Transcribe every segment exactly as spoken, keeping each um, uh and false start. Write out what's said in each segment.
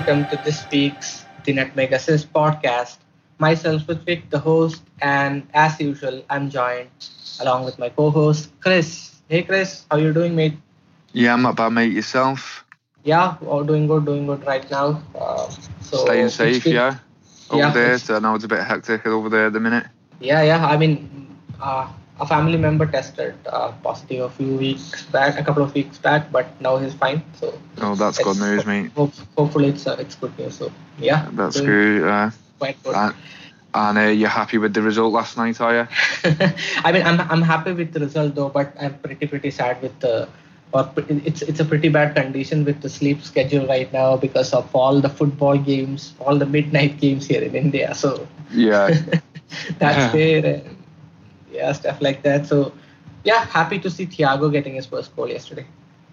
welcome to this week's The Nutmeg Assist podcast. Myself, Vitvik, the host, and as usual, I'm joined along with my co-host, Chris. Hey, Chris, how you doing, mate? Yeah, I'm not bad, mate. Yourself? Yeah, all doing good, doing good right now. Uh, so Staying safe, week, yeah? Over yeah, there, so I know it's a bit hectic over there at the minute. Yeah, yeah, I mean, uh, a family member tested uh, positive a few weeks back, a couple of weeks back, but now he's fine. So oh, that's good news, mate. Hope, hopefully it's uh, it's good news. So yeah, that's good. Uh, quite good. And, and uh, you're happy with the result last night, are you? I mean, I'm I'm happy with the result though, but I'm pretty pretty sad with the. Or it's it's a pretty bad condition with the sleep schedule right now because of all the football games, all the midnight games here in India. So yeah, that's there. Yeah, stuff like that. So, yeah, happy to see Thiago getting his first goal yesterday.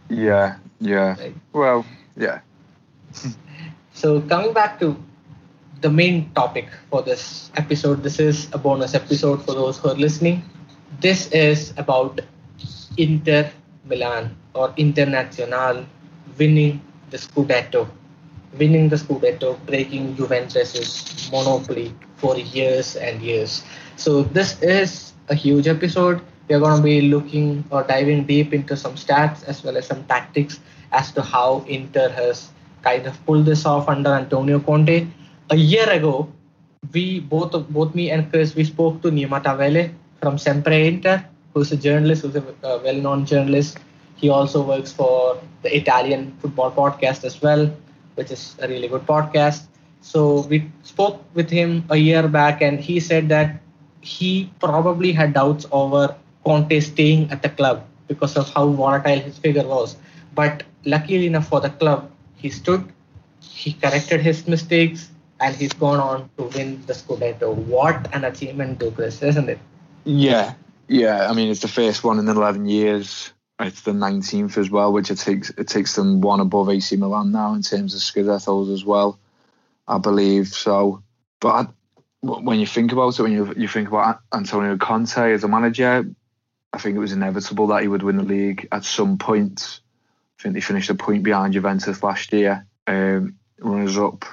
Yeah, yeah. Right. Well, yeah. So, coming back to the main topic for this episode, this is a bonus episode for those who are listening. This is about Inter Milan or Internazionale winning the Scudetto. Winning the Scudetto, breaking Juventus' monopoly for years and years. So, this is a huge episode. We are going to be looking or diving deep into some stats as well as some tactics as to how Inter has kind of pulled this off under Antonio Conte. A year ago, we both, both me and Chris, we spoke to Niemata Vele from Sempre Inter, who's a journalist, who's a uh, well-known journalist. He also works for the Italian football podcast as well, which is a really good podcast. So we spoke with him a year back, and he said that he probably had doubts over Conte staying at the club because of how volatile his figure was. But luckily enough for the club, he stood, he corrected his mistakes, and he's gone on to win the Scudetto. What an achievement, though, Chris, isn't it? Yeah, yeah. I mean, it's the first one in eleven years. It's the nineteenth as well, which it takes it takes them one above A C Milan now in terms of Scudettos as well, I believe. So, but. I, When you think about it, when you you think about Antonio Conte as a manager, I think it was inevitable that he would win the league at some point. I think they finished a point behind Juventus last year, um, runners up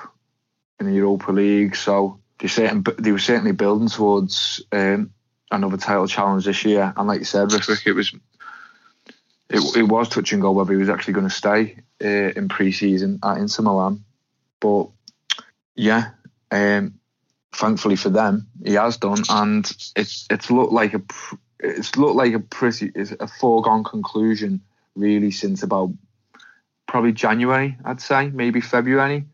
in the Europa League. So they certain they were certainly building towards um, another title challenge this year. And like you said, Rick, it was it, it was touch and go whether he was actually going to stay uh, in pre-season at Inter Milan. But yeah. Um, Thankfully for them, he has done, and it's it's looked like a it's looked like a pretty it's a foregone conclusion really since about probably January, I'd say, maybe February.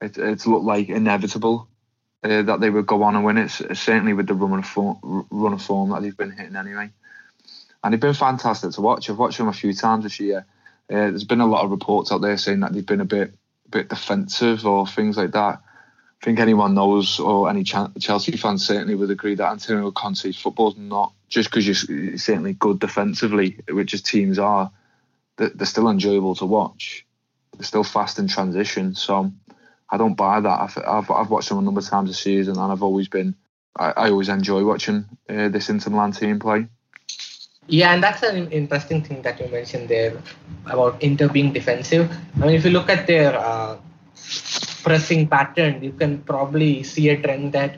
It, it's looked like inevitable uh, that they would go on and win it. Certainly with the run of form, run of form that they've been hitting anyway, and they've been fantastic to watch. I've watched them a few times this year. Uh, there's been a lot of reports out there saying that they've been a bit a bit defensive or things like that. I think anyone knows, or any Ch- Chelsea fan certainly would agree, that Antonio Conte's football's not just because you're certainly good defensively, which his teams are. They're still enjoyable to watch. They're still fast in transition, so I don't buy that. I've I've, I've watched them a number of times this season, and I've always been I, I always enjoy watching uh, this Inter Milan team play. Yeah, and that's an interesting thing that you mentioned there about Inter being defensive. I mean, if you look at their. Uh, pressing pattern, you can probably see a trend that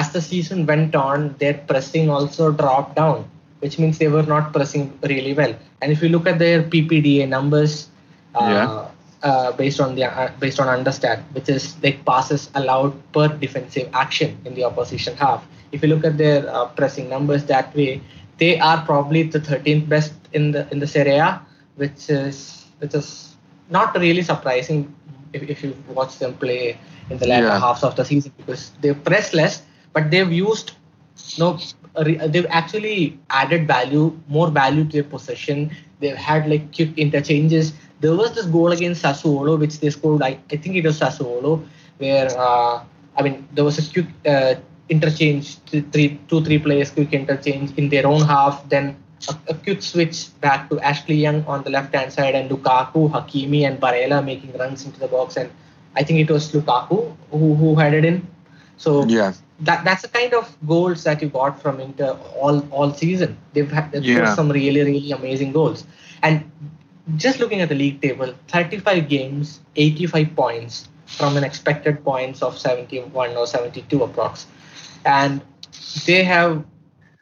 as the season went on, their pressing also dropped down, which means they were not pressing really well. And if you look at their P P D A numbers, uh, yeah. uh, based on the uh, based on understat, which is like passes allowed per defensive action in the opposition half. If you look at their uh, pressing numbers that way, they are probably the thirteenth best in the in the Serie A, which is which is not really surprising. If, if you watch them play in the latter yeah. halves of the season, because they press less, but they've used no, they've actually added value, more value to their possession. They've had like quick interchanges. There was this goal against Sassuolo, which they scored. I, I think it was Sassuolo, where uh, I mean there was a quick uh, interchange, three, two, three players quick interchange in their own half, then a, a quick switch back to Ashley Young on the left-hand side and Lukaku, Hakimi and Barella making runs into the box, and I think it was Lukaku who, who headed in. So yeah. that that's the kind of goals that you got from Inter all, all season. They've had they've yeah. some really, really amazing goals. And just looking at the league table, thirty-five games, eighty-five points. from an expected points of seventy-one or seventy-two approx. And they have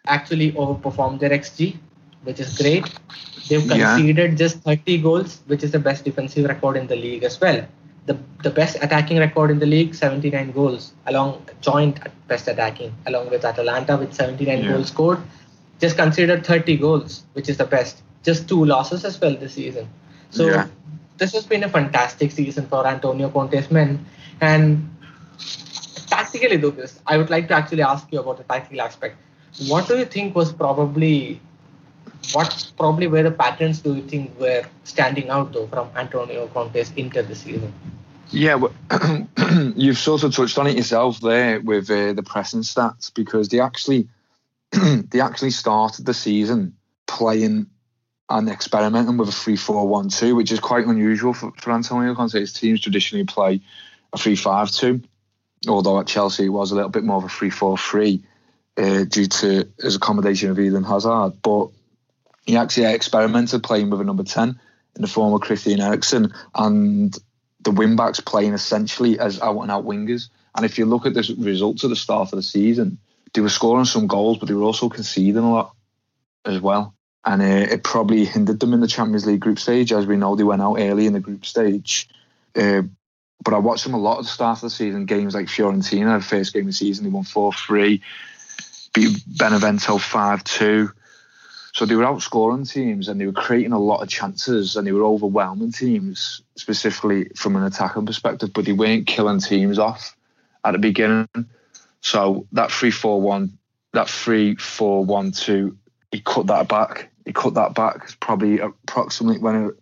actually overperformed their X G, which is great. They've conceded yeah. just thirty goals, which is the best defensive record in the league as well. The the best attacking record in the league, seventy-nine goals, along joint best attacking, along with Atalanta with seventy-nine yeah. goals scored. Just consider thirty goals, which is the best. Just two losses as well this season. So yeah. this has been a fantastic season for Antonio Conte's men. And tactically, Lucas, I would like to actually ask you about the tactical aspect. What do you think was probably, what probably were the patterns do you think were standing out though from Antonio Conte's Inter this season? Yeah, well, you've sort of touched on it yourself there with uh, the pressing stats, because they actually they actually started the season playing and experimenting with a three four one two, which is quite unusual for, for Antonio Conte's teams. Traditionally play a three five two, although at Chelsea it was a little bit more of a three four three uh, due to his accommodation of Eden Hazard. But he actually experimented playing with a number ten in the form of Christian Eriksen, and the wing-backs playing essentially as out-and-out wingers. And if you look at the results at the start of the season, they were scoring some goals, but they were also conceding a lot as well. And uh, it probably hindered them in the Champions League group stage. As we know, they went out early in the group stage. Uh, but I watched them a lot at the start of the season. Games like Fiorentina, the first game of the season, they won four three, beat Benevento five two. So they were outscoring teams, and they were creating a lot of chances, and they were overwhelming teams, specifically from an attacking perspective, but they weren't killing teams off at the beginning. So that three four one, that three four one two, he cut that back. He cut that back. It's probably approximately when, it,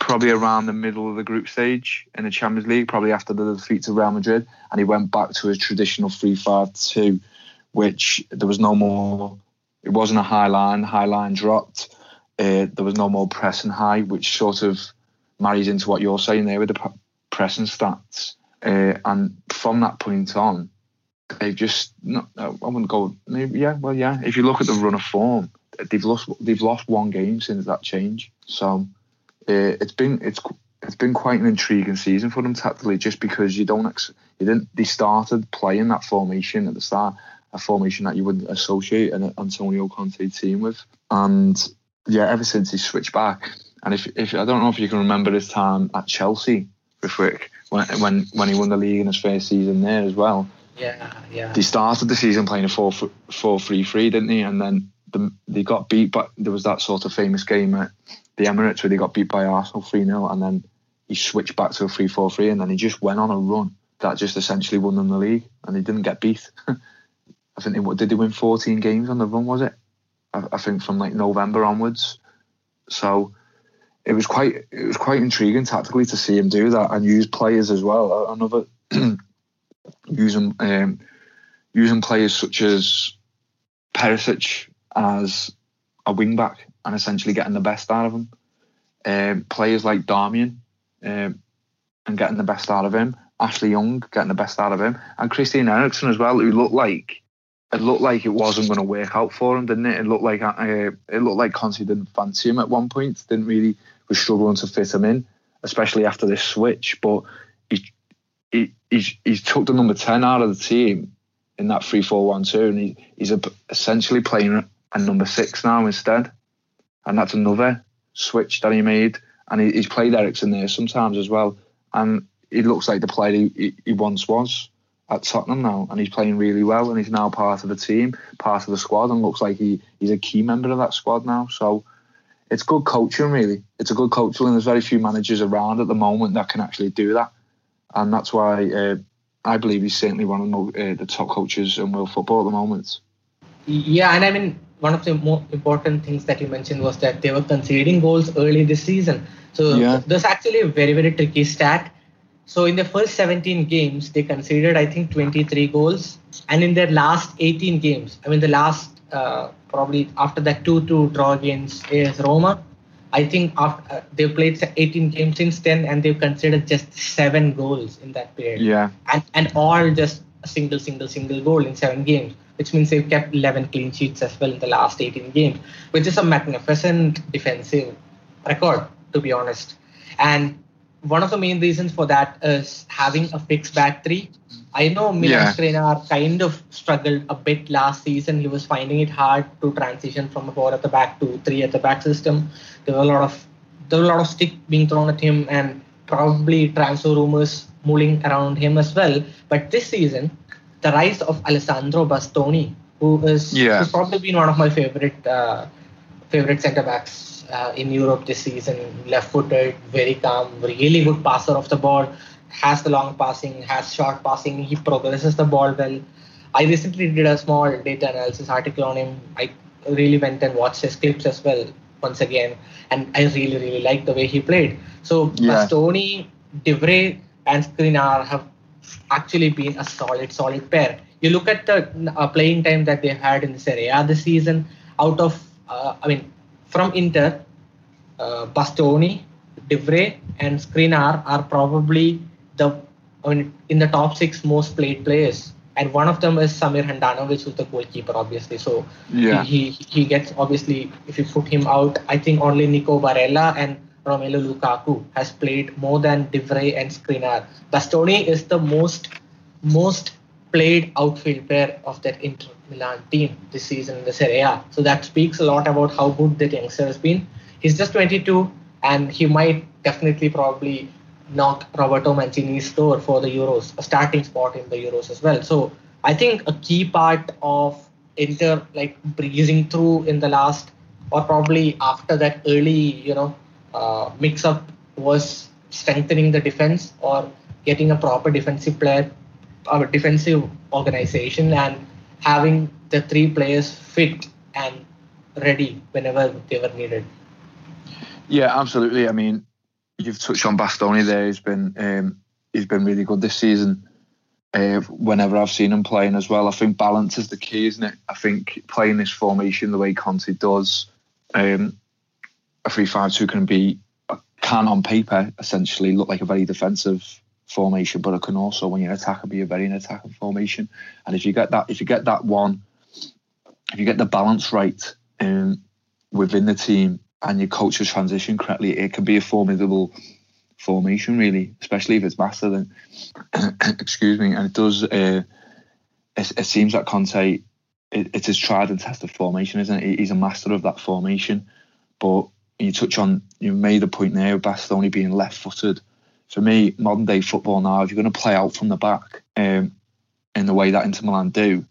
probably around the middle of the group stage in the Champions League, probably after the defeat to Real Madrid, and he went back to his traditional three five two, which there was no more. It wasn't a high line. High line dropped. Uh, there was no more pressing high, which sort of marries into what you're saying there with the p- pressing stats. Uh, and from that point on, they've just not, I wouldn't go. Maybe, yeah, well, yeah. If you look at the run of form, they've lost. They've lost one game since that change. So uh, it's been it's it's been quite an intriguing season for them tactically, just because you don't ex- you didn't. They started playing that formation at the start. A formation that you wouldn't associate an Antonio Conte team with, and yeah, ever since he switched back, and if if I don't know if you can remember his time at Chelsea with Rick when when when he won the league in his first season there as well. Yeah, yeah. They started the season playing a four four three three, didn't they? And then the, they got beat, but there was that sort of famous game at the Emirates where they got beat by Arsenal three nil, and then he switched back to a three four three, and then he just went on a run that just essentially won them the league, and they didn't get beat. I think they, did they win fourteen games on the run, was it? I, I think from like November onwards. So it was quite it was quite intriguing tactically to see him do that and use players as well. Another using um, using players such as Perisic as a wing back and essentially getting the best out of him. Um, players like Darmian um, and getting the best out of him. Ashley Young getting the best out of him, and Christian Eriksen as well, who looked like. It looked like it wasn't going to work out for him, didn't it? It looked like uh, it looked like Conte didn't fancy him at one point. Didn't really was struggling to fit him in, especially after this switch. But he he he's, he's took the number ten out of the team in that three four one two, and he, he's a, essentially playing a number six now instead, and that's another switch that he made. And he, he's played Eriksen there sometimes as well, and he looks like the player he, he, he once was at Tottenham now, and he's playing really well, and he's now part of the team, part of the squad, and looks like he, he's a key member of that squad now. So it's good coaching, really. It's a good coaching, and there's very few managers around at the moment that can actually do that. And that's why uh, I believe he's certainly one of the, uh, the top coaches in world football at the moment. Yeah, and I mean, one of the more important things that you mentioned was that they were conceding goals early this season. So yeah. That's actually a very, very tricky stat. So in the first seventeen games, they conceded, I think, twenty-three goals. And in their last eighteen games, I mean, the last uh, probably after that two two draw against A S Roma, I think after, uh, they've played eighteen games since then, and they've conceded just seven goals in that period. Yeah. And and all just a single, single, single goal in seven games, which means they've kept eleven clean sheets as well in the last eighteen games, which is a magnificent defensive record, to be honest. And one of the main reasons for that is having a fixed back three. I know Milan Škriniar yeah. kind of struggled a bit last season. He was finding it hard to transition from a four at the back to three at the back system. There were a lot of there were a lot of stick being thrown at him, and probably transfer rumors mulling around him as well. But this season, the rise of Alessandro Bastoni, who is yeah. who's probably been one of my favorite uh, favorite centre backs uh, in Europe this season. Left-footed, very calm, really good passer of the ball. Has the long passing, has short passing, he progresses the ball well. I recently did a small data analysis article on him. I really went and watched his clips as well, once again. And I really, really liked the way he played. So, yeah. Bastoni, De Vrij and Škriniar have actually been a solid, solid pair. You look at the uh, playing time that they had in the Serie A this season, out of, uh, I mean, from Inter, uh, Bastoni, De Vrij and Škriniar are probably... The I mean, in the top six most played players, and one of them is Samir Handanovic, who's the goalkeeper, obviously. So yeah. he, he he gets obviously if you put him out, I think only Nico Barella and Romelu Lukaku has played more than De Vrij and Škriniar. Bastoni is the most most played outfield pair of that Inter Milan team this season in the Serie A. So that speaks a lot about how good that youngster has been. He's just twenty-two, and he might definitely probably. Knock Roberto Mancini's door for the Euros, a starting spot in the Euros as well. So I think a key part of Inter like breezing through in the last or probably after that early, you know, uh, mix-up was strengthening the defense or getting a proper defensive player, or a defensive organization and having the three players fit and ready whenever they were needed. Yeah, absolutely. I mean, you've touched on Bastoni there. He's been um, he's been really good this season. Uh, whenever I've seen him playing as well, I think balance is the key, isn't it? I think playing this formation the way Conte does, um, a three five two can be can on paper essentially look like a very defensive formation, but it can also, when you're an attacker, be a very an attacking formation. And if you get that, if you get that one, if you get the balance right um, within the team. And your culture transition correctly, it can be a formidable formation, really, especially if it's mastered. And excuse me, and it does. Uh, it, it seems that Conte, it, it's his tried and tested formation, isn't it? He's a master of that formation. But you touch on, you made a point there, Bastoni being left-footed. For me, modern day football now, if you're going to play out from the back, um, in the way that Inter Milan do,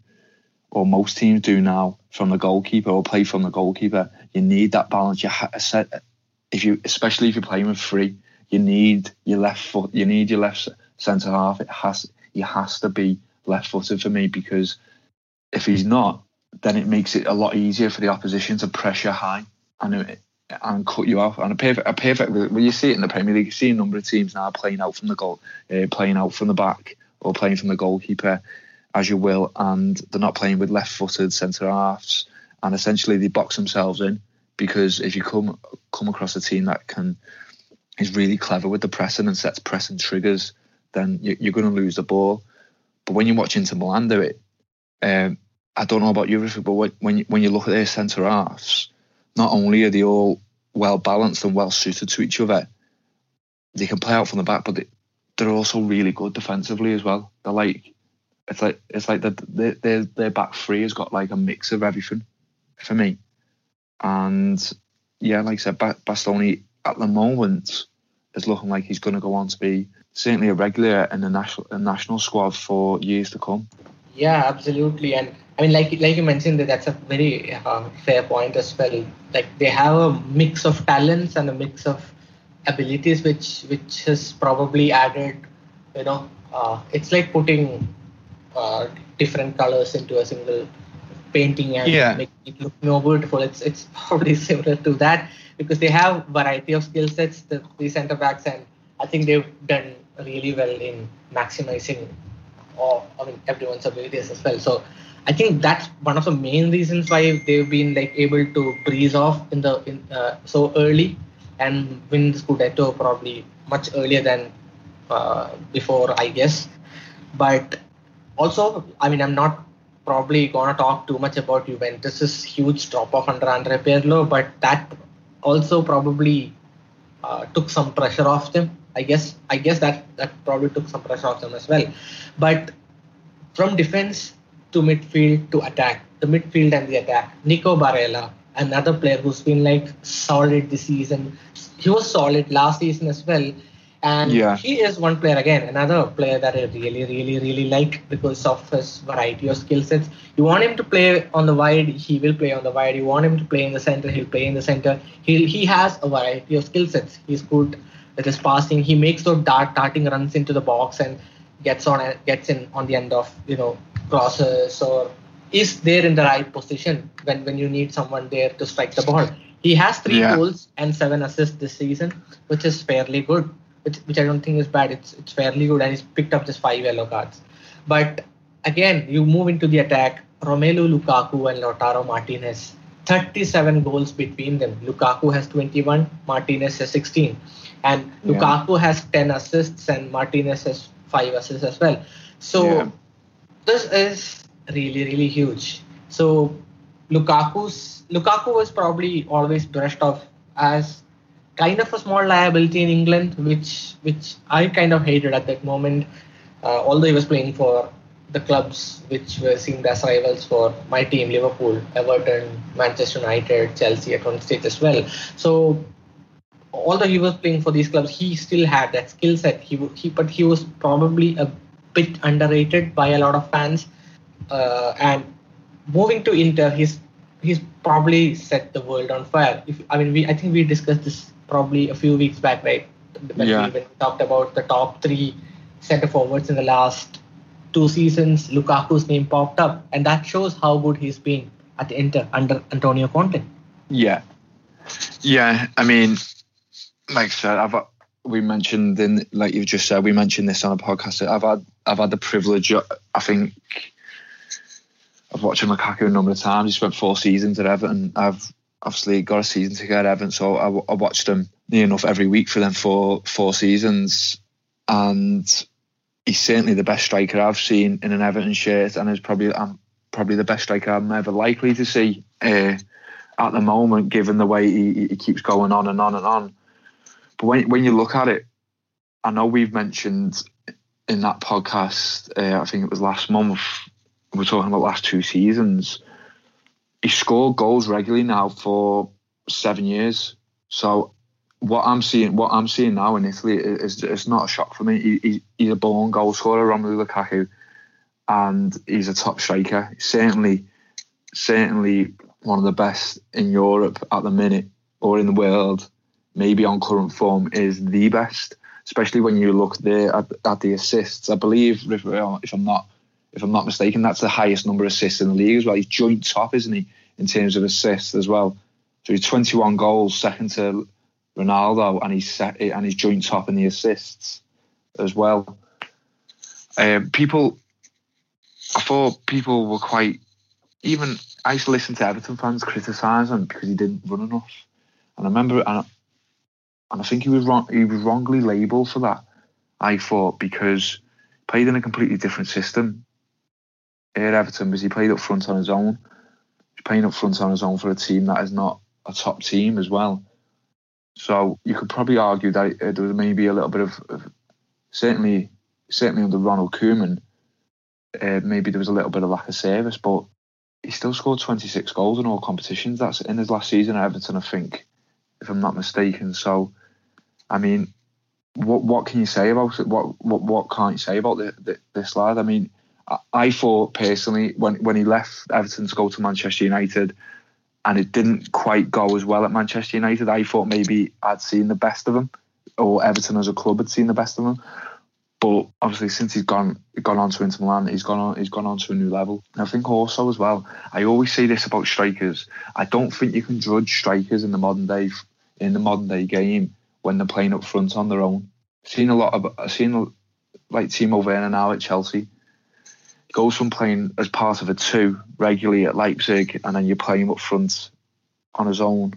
or most teams do now, from the goalkeeper or play from the goalkeeper, you need that balance. You ha- set if you, especially if you're playing with three, you need your left foot, you need your left centre half. It has he has to be left footed for me, because if he's not, then it makes it a lot easier for the opposition to pressure high and it, and cut you off. And a perfect, a perfect. Well, you see it in the Premier League. You see a number of teams now playing out from the goal, uh, playing out from the back, or playing from the goalkeeper. As you will, and they're not playing with left-footed centre-halves, and essentially they box themselves in, because if you come come across a team that can is really clever with the pressing and sets pressing triggers, then you, you're going to lose the ball. But when you watch Inter Milan do it, um, I don't know about you, Riffy, but when you, when you look at their centre-halves, not only are they all well-balanced and well-suited to each other, they can play out from the back, but they, they're also really good defensively as well. They're like... It's like it's like their their their back three has got like a mix of everything, for me, and yeah, like I said, Bastoni at the moment is looking like he's going to go on to be certainly a regular in the national a national squad for years to come. Yeah, absolutely, and I mean, like like you mentioned, that that's a very uh, fair point as well. Like they have a mix of talents and a mix of abilities, which which has probably added, you know, uh, it's like putting. Uh, different colors into a single painting and yeah. make it look more beautiful. It's it's probably similar to that, because they have variety of skill sets, the, the centre backs, and I think they've done really well in maximising all, I mean, everyone's abilities as well. So I think that's one of the main reasons why they've been like able to breeze off in the in, uh, so early and win the Scudetto probably much earlier than uh, before, I guess. But also, I mean, I'm not probably going to talk too much about Juventus' huge drop-off under Andrea Pirlo, but that also probably uh, took some pressure off them I guess I guess that, that probably took some pressure off them as well. But from defense to midfield to attack, the midfield and the attack, Nico Barella, another player who's been like solid this season. He was solid last season as well. And yeah. he is one player, again, another player that I really, really, really like because of his variety of skill sets. You want him to play on the wide, he will play on the wide. You want him to play in the center, he'll play in the center. He he has a variety of skill sets. He's good with his passing. He makes those dart, darting runs into the box and gets on gets in on the end of, you know, crosses, or is there in the right position when, when you need someone there to strike the ball. He has three yeah. goals and seven assists this season, which is fairly good. Which, which I don't think is bad. It's it's fairly good, and he's picked up just five yellow cards. But again, you move into the attack. Romelu Lukaku and Lautaro Martinez, thirty-seven goals between them. Lukaku has twenty-one, Martinez has sixteen, and yeah. Lukaku has ten assists and Martinez has five assists as well. So yeah. this is really really huge. So Lukaku's Lukaku was probably always brushed off as kind of a small liability in England, which which I kind of hated at that moment. Uh, although he was playing for the clubs which were seen as rivals for my team, Liverpool, Everton, Manchester United, Chelsea at one stage as well. So although he was playing for these clubs, he still had that skill set. He, he but he was probably a bit underrated by a lot of fans. Uh, and moving to Inter, he's he's probably set the world on fire. If I mean, we I think we discussed this probably a few weeks back, right? When yeah. we talked about the top three centre forwards in the last two seasons, Lukaku's name popped up, and that shows how good he's been at the Inter under Antonio Conte. Yeah, yeah. I mean, like I said, I've we mentioned in like you've just said, we mentioned this on a podcast. I've had I've had the privilege, I think, of watching Lukaku a number of times. He spent four seasons at Everton. I've obviously got a season to go at Everton, so I, I watched him near enough every week for them for four seasons, and he's certainly the best striker I've seen in an Everton shirt, and is probably I'm probably the best striker I'm ever likely to see uh, at the moment, given the way he, he keeps going on and on and on. But when when you look at it, I know we've mentioned in that podcast, uh, I think it was last month, we were talking about last two seasons. He scored goals regularly now for seven years. So what I'm seeing, what I'm seeing now in Italy is, it's not a shock for me. He, he, he's a born goal scorer, Romelu Lukaku, and he's a top striker. Certainly, certainly one of the best in Europe at the minute, or in the world. Maybe on current form is the best, especially when you look there at, at the assists. I believe, if, if I'm not. If I'm not mistaken, that's the highest number of assists in the league as well. He's joint top, isn't he, in terms of assists as well? So he's twenty-one goals, second to Ronaldo, and he's set, and he's joint top in the assists as well. Um, people, I thought people were quite. Even I used to listen to Everton fans criticise him because he didn't run enough, and I remember, and I, and I think he was wrong. He was wrongly labelled for that, I thought, because he played in a completely different system at Everton, because he played up front on his own. He's playing up front on his own for a team that is not a top team as well. So you could probably argue that uh, there was maybe a little bit of, of certainly certainly under Ronald Koeman, uh, maybe there was a little bit of lack of service, but he still scored twenty-six goals in all competitions. That's in his last season at Everton, I think, if I'm not mistaken. So, I mean, what what can you say about it? What what, what can't you say about the, the, this lad? I mean, I thought personally when, when he left Everton to go to Manchester United, and it didn't quite go as well at Manchester United, I thought maybe I'd seen the best of him, or Everton as a club had seen the best of him. But obviously, since he's gone gone on to Inter Milan, he's gone on he's gone on to a new level. And I think also as well, I always say this about strikers: I don't think you can judge strikers in the modern day in the modern day game when they're playing up front on their own. I've seen a lot of I've seen like Timo Werner now at Chelsea. Goes from playing as part of a two regularly at Leipzig, and then you play him up front on his own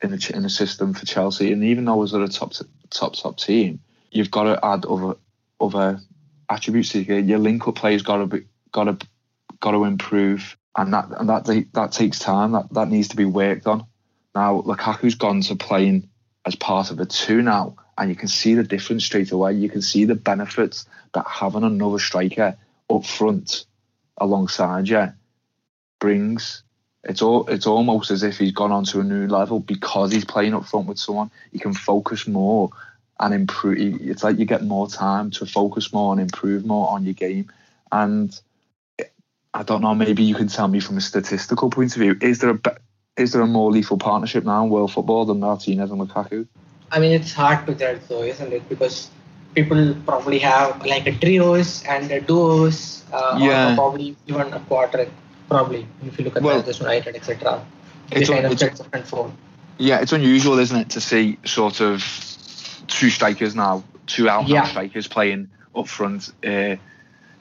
in a, in a system for Chelsea. And even though they're a top top top team, you've got to add other other attributes to it. Your link up play's got to be, got to got to improve, and that and that that takes time. That that needs to be worked on. Now Lukaku's gone to playing as part of the two now, and you can see the difference straight away. You can see the benefits that having another striker up front alongside you brings. It's all, it's almost as if he's gone on to a new level because he's playing up front with someone. He can focus more and improve. It's like you get more time to focus more and improve more on your game. And I don't know, maybe you can tell me from a statistical point of view, is there a, is there a more lethal partnership now in world football than Martinez and Lukaku? I mean, it's hard to judge though, isn't it? Because people probably have like a trios and a duos, uh, yeah. or probably even a quartet. Probably, if you look at well, Manchester United, et cetera. It's kind un- of it's, different form. Yeah, it's unusual, isn't it, to see sort of two strikers now, two out yeah. strikers playing up front, uh,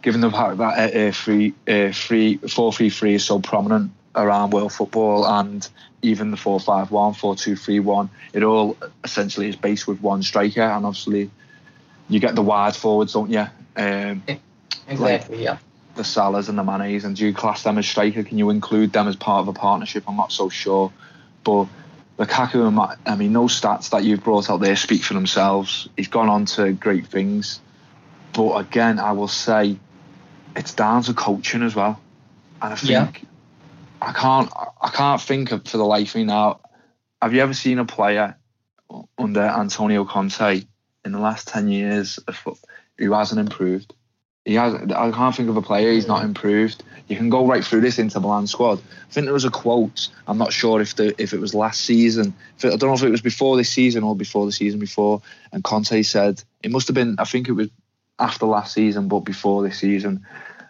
given the fact that uh, three, uh, three, four three three is so prominent around world football, and even the four five one, four two three one, it all essentially is based with one striker, and obviously you get the wide forwards, don't you? Um, exactly, like, yeah. the Salahs and the Manes, and do you class them as striker? Can you include them as part of a partnership? I'm not so sure. But Lukaku and Matt, I mean, those stats that you've brought out there speak for themselves. He's gone on to great things. But again, I will say it's down to coaching as well. And I think yeah. I can't I can't think of for the life of me now. Have you ever seen a player under Antonio Conte in the last ten years who hasn't improved? He has, I can't think of a player he's not improved. You can go right through this Inter Milan squad. I think there was a quote. I'm not sure if the if it was last season. If it, I don't know if it was before this season or before the season before. And Conte said, it must have been, I think it was after last season, but before this season.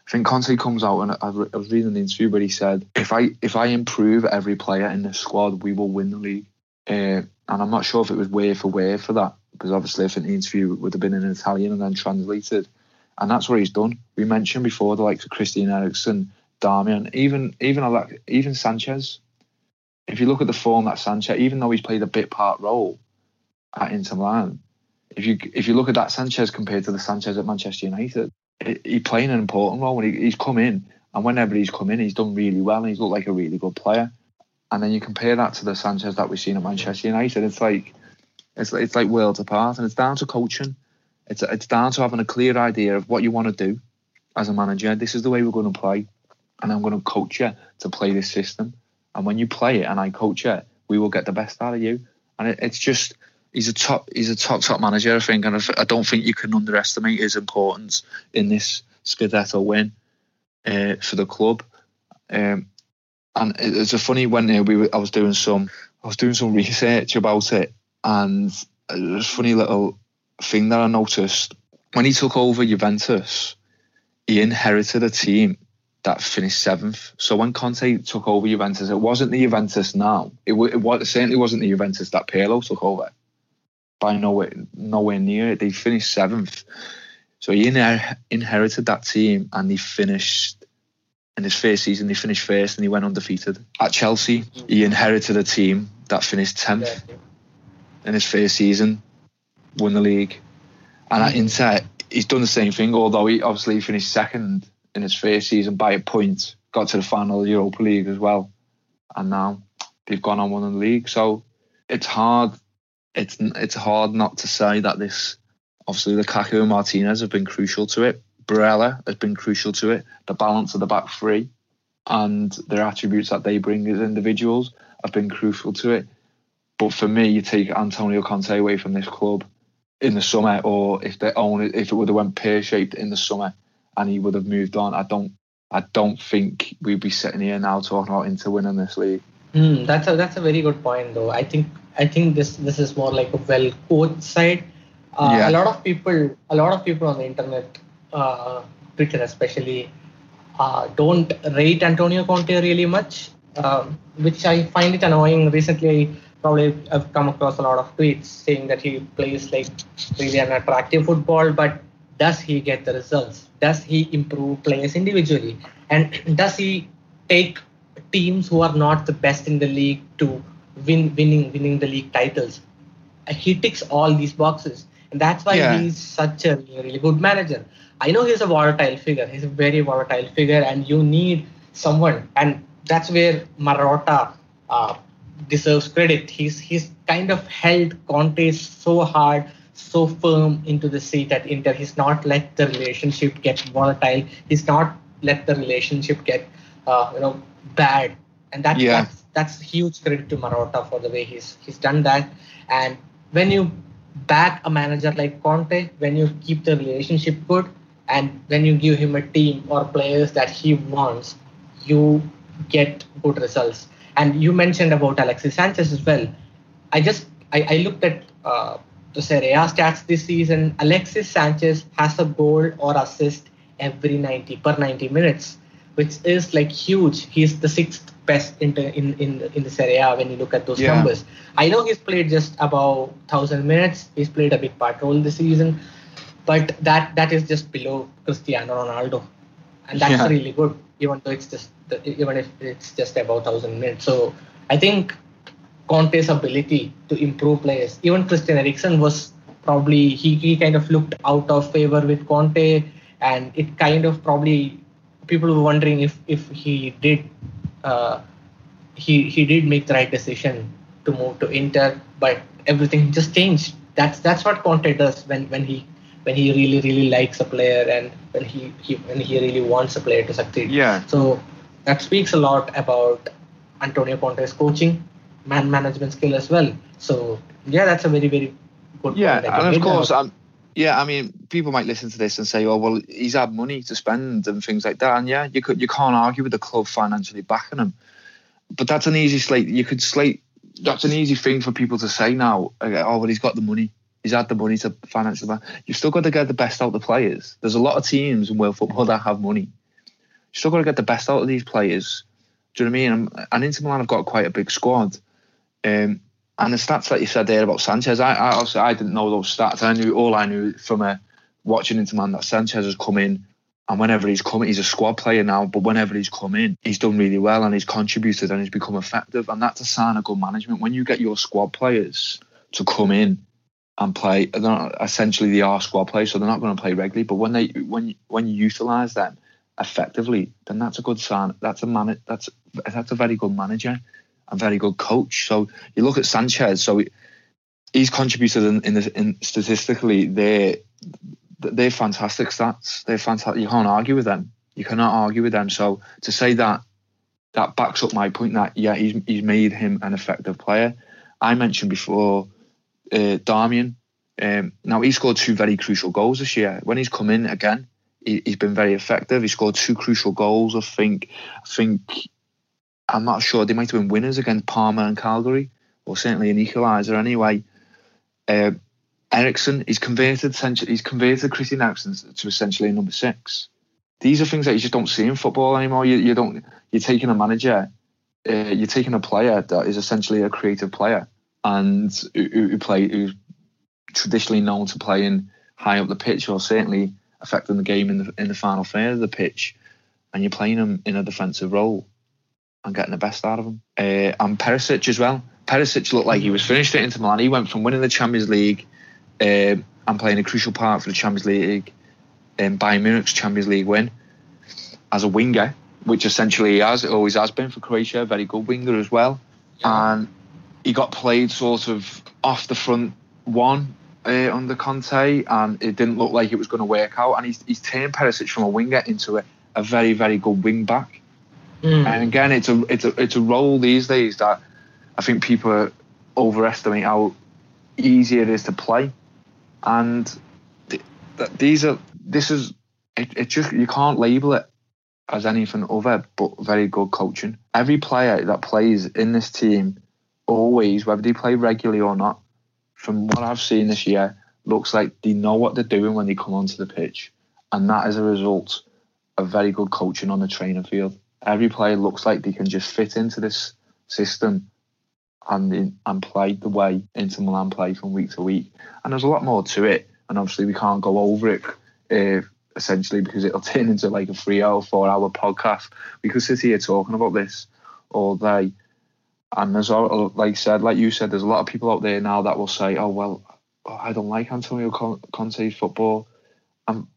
I think Conte comes out, and I, I was reading the interview, but he said, if I if I improve every player in the squad, we will win the league. Uh, and I'm not sure if it was word for word for that, because obviously I think the interview would have been in Italian and then translated. And that's what he's done. We mentioned before the likes of Christian Eriksen, Darmian, even even even Sanchez. If you look at the form that Sanchez, even though he's played a bit part role at Inter Milan, if you if you look at that Sanchez compared to the Sanchez at Manchester United, he's playing an important role. When he, he's come in, and whenever he's come in, he's done really well, and he's looked like a really good player. And then you compare that to the Sanchez that we've seen at Manchester United. It's like it's it's like worlds apart, and it's down to coaching. It's it's down to having a clear idea of what you want to do as a manager. This is the way we're going to play, and I'm going to coach you to play this system. And when you play it and I coach it, we will get the best out of you. And it, it's just he's a top he's a top top manager, I think, and I don't think you can underestimate his importance in this Scudetto win uh, for the club. Um, and it's a funny when uh, we were, I was doing some I was doing some research about it, and it was a funny little thing that I noticed. When he took over Juventus, he inherited a team that finished seventh. So when Conte took over Juventus, it wasn't the Juventus now. It, w- it, was, it certainly wasn't the Juventus that Pirlo took over. By nowhere, nowhere near it. They finished seventh. So he iner- inherited that team, and he finished in his first season. They finished first, and he went undefeated. At Chelsea, he inherited a team that finished tenth in his first season. Won the league. And at Inter, he's done the same thing, although he obviously finished second in his first season by a point, got to the final Europa League as well, and now they've gone on winning the league. So it's hard it's it's hard not to say that this, obviously Lukaku and Martinez have been crucial to it, Barella has been crucial to it, the balance of the back three and their attributes that they bring as individuals have been crucial to it. But for me, you take Antonio Conte away from this club in the summer, or if they own it, if it would have went pear-shaped in the summer and he would have moved on, I don't I don't think we'd be sitting here now talking about Inter winning this league. Mm, that's a that's a very good point though. I think I think this this is more like a well coached side. Uh, yeah. A lot of people a lot of people on the internet, uh, Twitter especially, uh, don't rate Antonio Conte really much, uh, which I find it annoying. Recently, probably I've come across a lot of tweets saying that he plays like really an attractive football, but does he get the results? Does he improve players individually? And does he take teams who are not the best in the league to win, winning, winning the league titles? He ticks all these boxes, and that's why yeah. he's such a really good manager. I know he's a volatile figure. He's a very volatile figure, and you need someone, and that's where Marotta. Uh, deserves credit. He's he's kind of held Conte so hard, so firm into the seat at Inter. He's not let the relationship get volatile. He's not let the relationship get uh, you know bad. And that, yeah. that's that's huge credit to Marotta for the way he's he's done that. And when you back a manager like Conte, when you keep the relationship good, and when you give him a team or players that he wants, you get good results. And you mentioned about Alexis Sanchez as well. I just I, I looked at uh, the Serie A stats this season. Alexis Sanchez has a goal or assist every ninety per ninety minutes, which is like huge. He's the sixth best in the, in, in, in the Serie A when you look at those yeah. numbers. I know he's played just about one thousand minutes. He's played a big part role this season, but that that is just below Cristiano Ronaldo, and that's yeah. really good. Even though it's just even if it's just about one thousand minutes, so I think Conte's ability to improve players. Even Christian Eriksen was probably he, he kind of looked out of favor with Conte, and it kind of probably people were wondering if if he did uh, he he did make the right decision to move to Inter, but everything just changed. That's that's what Conte does when when he. when he really, really likes a player and when he, he when he really wants a player to succeed. Yeah. So that speaks a lot about Antonio Conte's coaching, man management skill as well. So, yeah, that's a very, very good yeah, point. Yeah, and of course, um, yeah, I mean, people might listen to this and say, oh, well, he's had money to spend and things like that. And, yeah, you, could, you can't argue with the club financially backing him. But that's an easy slate. You could slate. That's an easy thing for people to say now. Okay, oh, well, he's got the money. He's had the money to finance the man. You've still got to get the best out of the players. There's a lot of teams in world football that have money. You've still got to get the best out of these players. Do you know what I mean? And, and Inter Milan have got quite a big squad. Um, and the stats that you said there about Sanchez, I, I obviously I didn't know those stats. I knew all I knew from uh, watching Inter Milan that Sanchez has come in, and whenever he's come, he's a squad player now. But whenever he's come in, he's done really well and he's contributed and he's become effective. And that's a sign of good management. When you get your squad players to come in and play, they're not, essentially they are squad players, so they're not going to play regularly. But when they when when you utilise them effectively, then that's a good sign. That's a man. That's that's a very good manager and very good coach. So you look at Sanchez. So he, he's contributed in in, the, in statistically. They they're fantastic stats. They're fantastic. You can't argue with them. You cannot argue with them. So to say that that backs up my point that yeah, he's he's made him an effective player. I mentioned before. Uh, Darmian, um, now he scored two very crucial goals this year. When he's come in again, he, he's been very effective. He scored two crucial goals. I think, I think, I'm not sure. They might have been winners against Parma and Calgary, or certainly an equaliser. Anyway, uh, Eriksen, he's converted. He's converted Christian Eriksen to essentially a number six. These are things that you just don't see in football anymore. You, you don't. You're taking a manager. Uh, you're taking a player that is essentially a creative player. And who, who play who's traditionally known to playing high up the pitch, or certainly affecting the game in the in the final third of the pitch, and you're playing him in a defensive role and getting the best out of him. Uh, and Perisic as well. Perisic looked like he was finished at Inter Milan. He went from winning the Champions League uh, and playing a crucial part for the Champions League and Bayern Munich's Champions League win as a winger, which essentially he has, it always has been for Croatia, a very good winger as well, yeah. and. He got played sort of off the front one uh, under Conte, and it didn't look like it was going to work out. And he's, he's turned Perisic from a winger into a, a very, very good wing back. Mm. And again, it's a it's a it's a role these days that I think people overestimate how easy it is to play. And th- th- these are this is it, it just you can't label it as anything other but very good coaching. Every player that plays in this team. Always, whether they play regularly or not, from what I've seen this year, looks like they know what they're doing when they come onto the pitch. And that is a result of very good coaching on the training field. Every player looks like they can just fit into this system and in, and play the way Inter Milan play from week to week. And there's a lot more to it. And obviously we can't go over it, uh, essentially, because it'll turn into like a three hour, four hour podcast. We could sit here talking about this all day. And there's all, like I said, like you said, there's a lot of people out there now that will say, "Oh well, I don't like Antonio Conte's football." And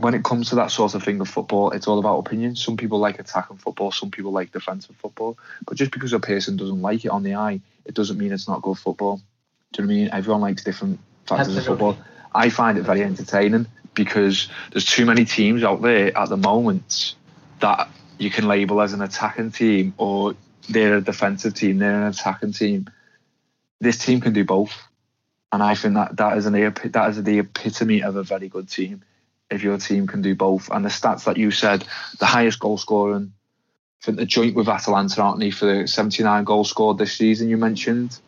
when it comes to that sort of thing of football, it's all about opinion. Some people like attacking football, some people like defensive football. But just because a person doesn't like it on the eye, it doesn't mean it's not good football. Do you know what I mean? Everyone likes different factors of football. I find it very entertaining because there's too many teams out there at the moment that you can label as an attacking team, or they're a defensive team, they're an attacking team. This team can do both. And I think that, that, is, an, that is the epitome of a very good team, if your team can do both. And the stats that you said, the highest goal scoring, I think the joint with Atalanta, aren't they, for the seventy-nine goals scored this season you mentioned?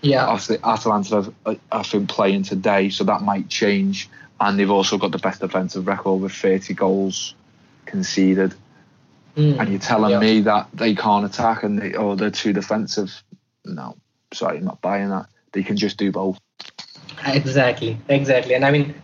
Yeah. Obviously, Atalanta have, have been playing today, so that might change. And they've also got the best defensive record with thirty goals conceded. Mm. And you're telling yeah. me that they can't attack and they, or they're too defensive? No, sorry, I'm not buying that. They can just do both. Exactly, exactly. And I mean,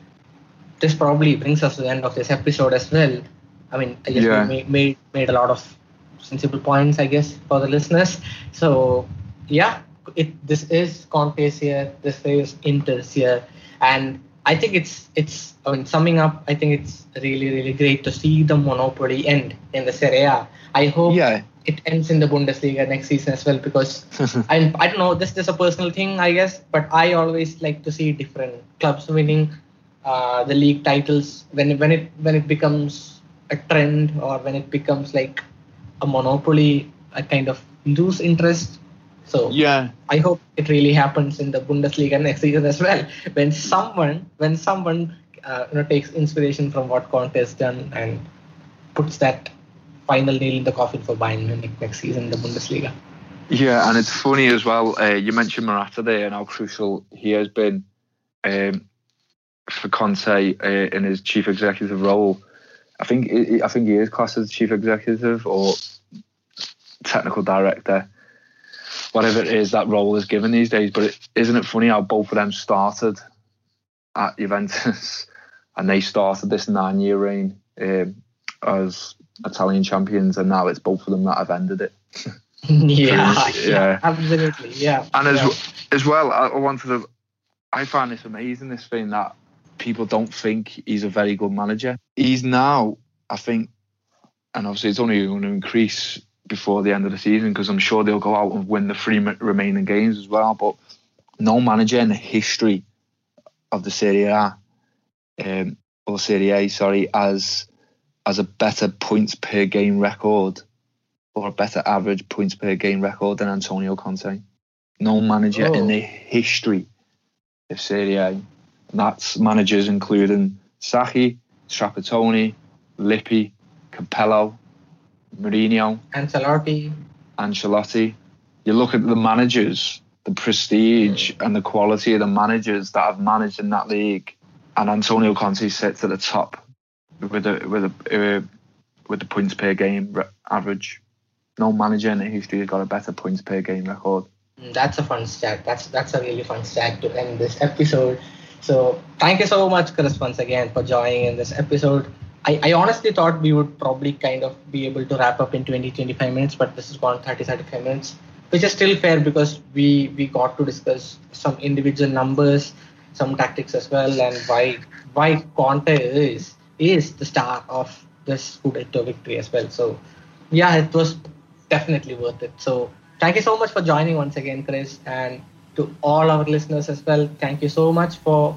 this probably brings us to the end of this episode as well. I mean, I guess yeah. we made, made a lot of sensible points, I guess, for the listeners. So, yeah, it, this is Conte's year, this is Inter's year. And I think it's, it's. I mean, summing up, I think it's really, really great to see the monopoly end in the Serie A. I hope yeah. it ends in the Bundesliga next season as well, because I, I don't know, this is a personal thing, I guess, but I always like to see different clubs winning Uh, the league titles when when it when it becomes a trend, or when it becomes like a monopoly, I kind of lose interest. So yeah, I hope it really happens in the Bundesliga next season as well, when someone when someone uh, you know takes inspiration from what Conte has done and puts that final nail in the coffin for Bayern Munich next season in the Bundesliga. Yeah, and it's funny as well. Uh, you mentioned Marotta there and how crucial he has been. Um, For Conte uh, in his chief executive role, I think I think he is classed as chief executive or technical director, whatever it is that role is given these days. But it, isn't it funny how both of them started at Juventus, and they started this nine-year reign um, as Italian champions, and now it's both of them that have ended it. yeah, yeah, yeah, absolutely, yeah. And as yeah. as well, I wanted to. I find this amazing. This thing that. People don't think he's a very good manager. He's now, I think, and obviously it's only going to increase before the end of the season, because I'm sure they'll go out and win the three remaining games as well. But no manager in the history of the Serie A, um, or Serie A, sorry, has, has a better points per game record, or a better average points per game record than Antonio Conte. No manager oh. in the history of Serie A. And that's managers including Sacchi, Trapattoni, Lippi, Capello, Mourinho, Ancelotti. Ancelotti. You look at the managers, the prestige mm. and the quality of the managers that have managed in that league, and Antonio Conte sits at the top with a with a uh, with the points per game re- average. No manager in the history has got a better points per game record. That's a fun stat. That's that's a really fun stat to end this episode. So thank you so much, Chris, once again for joining in this episode. I, I honestly thought we would probably kind of be able to wrap up in twenty, twenty-five minutes, but this has gone thirty, thirty-five minutes, which is still fair because we, we got to discuss some individual numbers, some tactics as well, and why why Conte is, is the star of this Scudetto victory as well. So yeah, it was definitely worth it. So thank you so much for joining once again, Chris, and to all our listeners as well, thank you so much for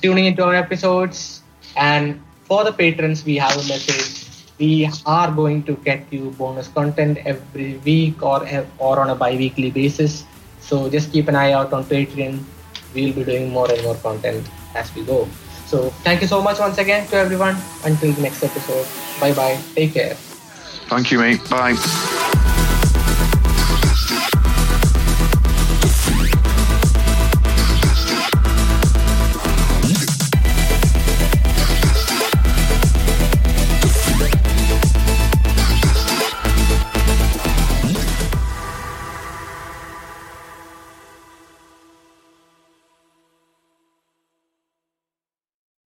tuning into our episodes. And for the patrons, we have a message. We are going to get you bonus content every week or, or on a bi-weekly basis. So just keep an eye out on Patreon. We'll be doing more and more content as we go. So thank you so much once again to everyone. Until the next episode. Bye-bye. Take care. Thank you, mate. Bye.